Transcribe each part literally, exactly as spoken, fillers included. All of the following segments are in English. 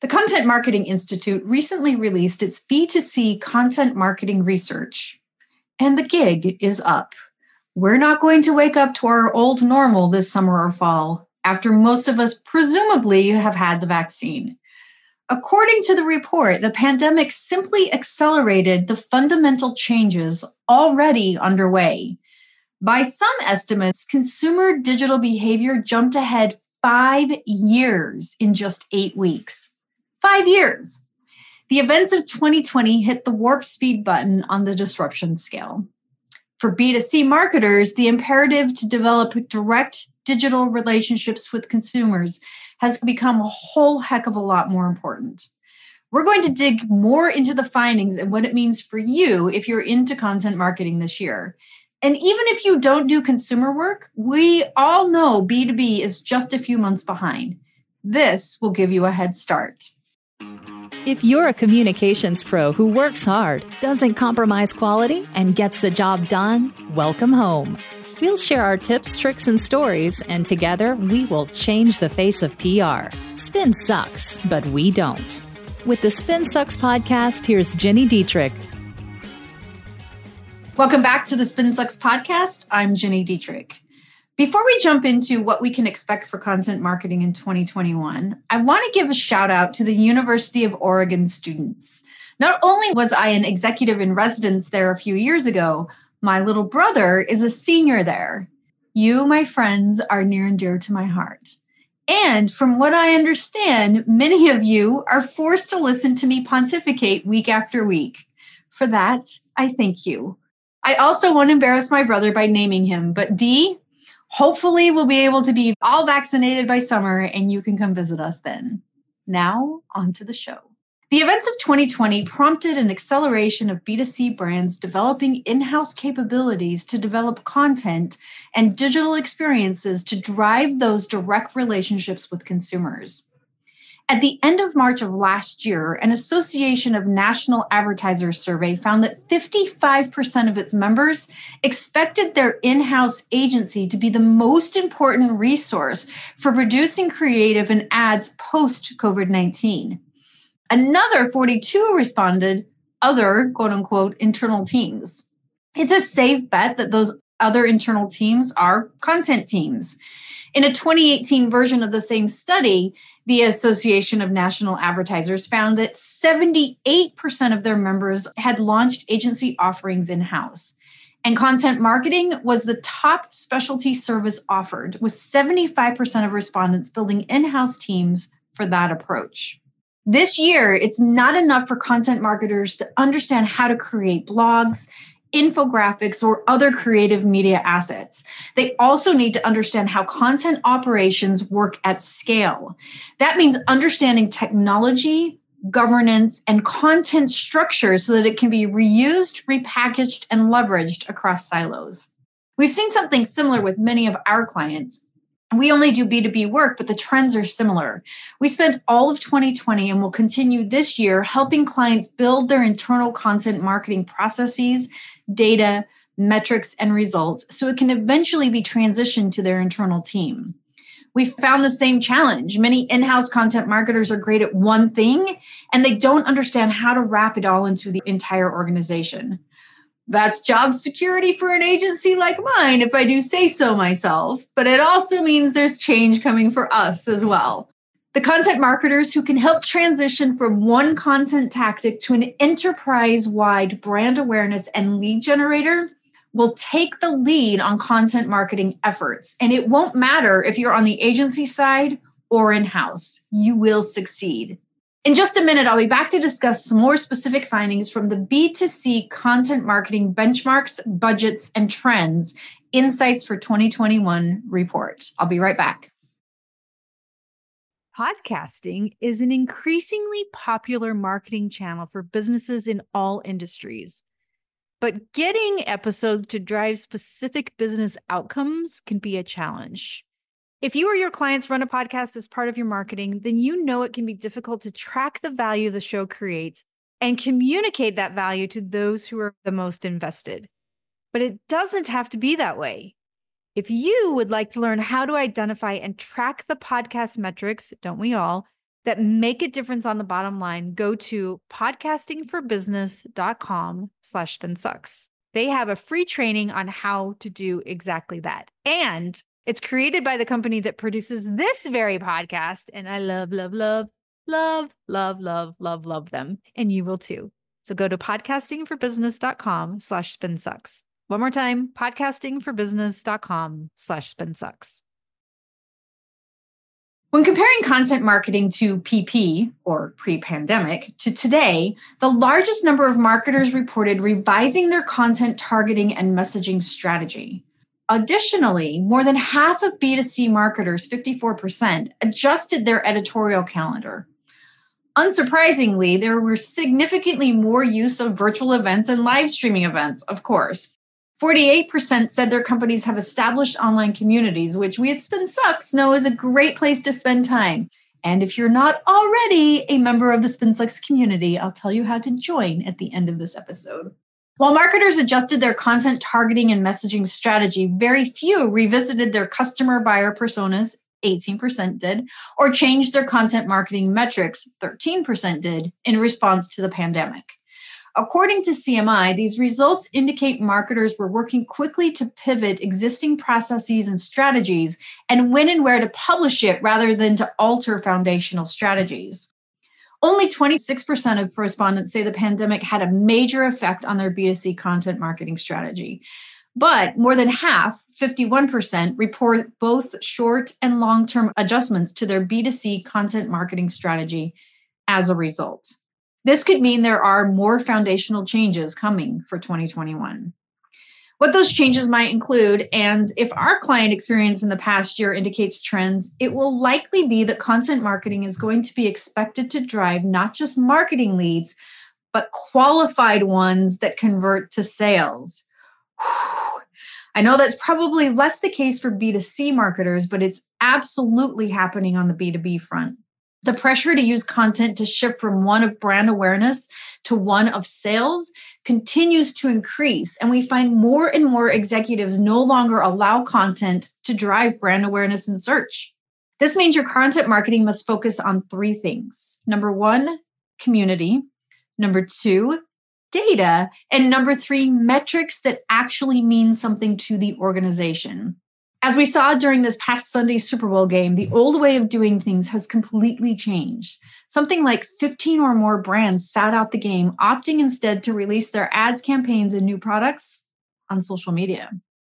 The Content Marketing Institute recently released its B two C content marketing research, and the gig is up. We're not going to wake up to our old normal this summer or fall after most of us presumably have had the vaccine. According to the report, the pandemic simply accelerated the fundamental changes already underway. By some estimates, consumer digital behavior jumped ahead five years in just eight weeks. Five years. The events of twenty twenty hit the warp speed button on the disruption scale. For B two C marketers, the imperative to develop direct digital relationships with consumers has become a whole heck of a lot more important. We're going to dig more into the findings and what it means for you if you're into content marketing this year. And even if you don't do consumer work, we all know B two B is just a few months behind. This will give you a head start. If you're a communications pro who works hard, doesn't compromise quality, and gets the job done, welcome home. We'll share our tips, tricks, and stories, and together we will change the face of P R. Spin sucks, but we don't. With the Spin Sucks podcast, here's Gini Dietrich. Welcome back to the Spin Sucks podcast. I'm Gini Dietrich. Before we jump into what we can expect for content marketing in twenty twenty-one, I want to give a shout out to the University of Oregon students. Not only was I an executive in residence there a few years ago, my little brother is a senior there. You, my friends, are near and dear to my heart. And from what I understand, many of you are forced to listen to me pontificate week after week. For that, I thank you. I also won't embarrass my brother by naming him, but Dee, hopefully we'll be able to be all vaccinated by summer and you can come visit us then. Now, on to the show. The events of twenty twenty prompted an acceleration of B two C brands developing in-house capabilities to develop content and digital experiences to drive those direct relationships with consumers. At the end of March of last year, an Association of National Advertisers survey found that fifty-five percent of its members expected their in-house agency to be the most important resource for producing creative and ads post-COVID nineteen. Another forty-two responded other, quote unquote, internal teams. It's a safe bet that those other internal teams are content teams. In a twenty eighteen version of the same study, the Association of National Advertisers found that seventy-eight percent of their members had launched agency offerings in-house. And content marketing was the top specialty service offered, with seventy-five percent of respondents building in-house teams for that approach. This year, it's not enough for content marketers to understand how to create blogs, infographics, or other creative media assets. They also need to understand how content operations work at scale. That means understanding technology, governance, and content structure so that it can be reused, repackaged, and leveraged across silos. We've seen something similar with many of our clients. We only do B two B work, but the trends are similar. We spent all of twenty twenty and will continue this year helping clients build their internal content marketing processes, data, metrics, and results so it can eventually be transitioned to their internal team. We found the same challenge. Many in-house content marketers are great at one thing, and they don't understand how to wrap it all into the entire organization. That's job security for an agency like mine, if I do say so myself, but it also means there's change coming for us as well. The content marketers who can help transition from one content tactic to an enterprise-wide brand awareness and lead generator will take the lead on content marketing efforts. And it won't matter if you're on the agency side or in-house, you will succeed. In just a minute, I'll be back to discuss some more specific findings from the B two C content marketing benchmarks, budgets, and trends insights for twenty twenty-one report. I'll be right back. Podcasting is an increasingly popular marketing channel for businesses in all industries. But getting episodes to drive specific business outcomes can be a challenge. If you or your clients run a podcast as part of your marketing, then you know it can be difficult to track the value the show creates and communicate that value to those who are the most invested. But it doesn't have to be that way. If you would like to learn how to identify and track the podcast metrics, don't we all, that make a difference on the bottom line, go to podcastingforbusiness.com slash spin sucks. They have a free training on how to do exactly that. And it's created by the company that produces this very podcast. And I love, love, love, love, love, love, love, love them. And you will too. So go to podcastingforbusiness.com slash spin sucks. One more time, podcastingforbusiness.com slash spin sucks. When comparing content marketing to P P, or pre-pandemic, to today, the largest number of marketers reported revising their content targeting and messaging strategy. Additionally, more than half of B two C marketers, fifty-four percent, adjusted their editorial calendar. Unsurprisingly, there were significantly more use of virtual events and live streaming events, of course. forty-eight percent said their companies have established online communities, which we at Spin Sucks know is a great place to spend time. And if you're not already a member of the Spin Sucks community, I'll tell you how to join at the end of this episode. While marketers adjusted their content targeting and messaging strategy, very few revisited their customer buyer personas, eighteen percent did, or changed their content marketing metrics, thirteen percent did, in response to the pandemic. According to C M I, these results indicate marketers were working quickly to pivot existing processes and strategies and when and where to publish it rather than to alter foundational strategies. Only twenty-six percent of respondents say the pandemic had a major effect on their B two C content marketing strategy. But more than half, fifty-one percent, report both short and long-term adjustments to their B two C content marketing strategy as a result. This could mean there are more foundational changes coming for twenty twenty-one. What those changes might include, and if our client experience in the past year indicates trends, it will likely be that content marketing is going to be expected to drive not just marketing leads, but qualified ones that convert to sales. Whew. I know that's probably less the case for B two C marketers, but it's absolutely happening on the B two B front. The pressure to use content to shift from one of brand awareness to one of sales continues to increase, and we find more and more executives no longer allow content to drive brand awareness and search. This means your content marketing must focus on three things. Number one, community. Number two, data. And number three, metrics that actually mean something to the organization. As we saw during this past Sunday's Super Bowl game, the old way of doing things has completely changed. Something like fifteen or more brands sat out the game, opting instead to release their ads, campaigns, and new products on social media.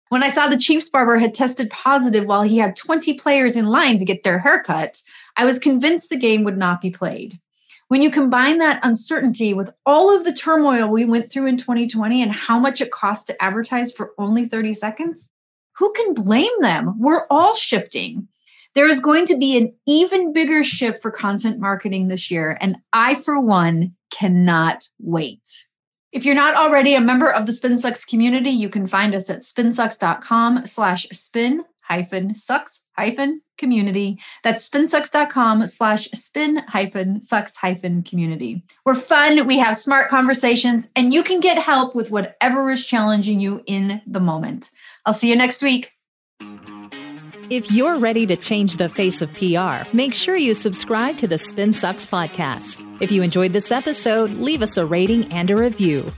When I saw the Chiefs barber had tested positive while he had twenty players in line to get their haircut, I was convinced the game would not be played. When you combine that uncertainty with all of the turmoil we went through in twenty twenty and how much it cost to advertise for only thirty seconds, who can blame them? We're all shifting. There is going to be an even bigger shift for content marketing this year, and I, for one, cannot wait. If you're not already a member of the Spin Sucks community, you can find us at spinsucks.com slash spin hyphen sucks hyphen community. That's spinsucks.com slash spin hyphen sucks hyphen community. We're fun. We have smart conversations, and you can get help with whatever is challenging you in the moment. I'll see you next week. If you're ready to change the face of P R, make sure you subscribe to the Spin Sucks podcast. If you enjoyed this episode, leave us a rating and a review.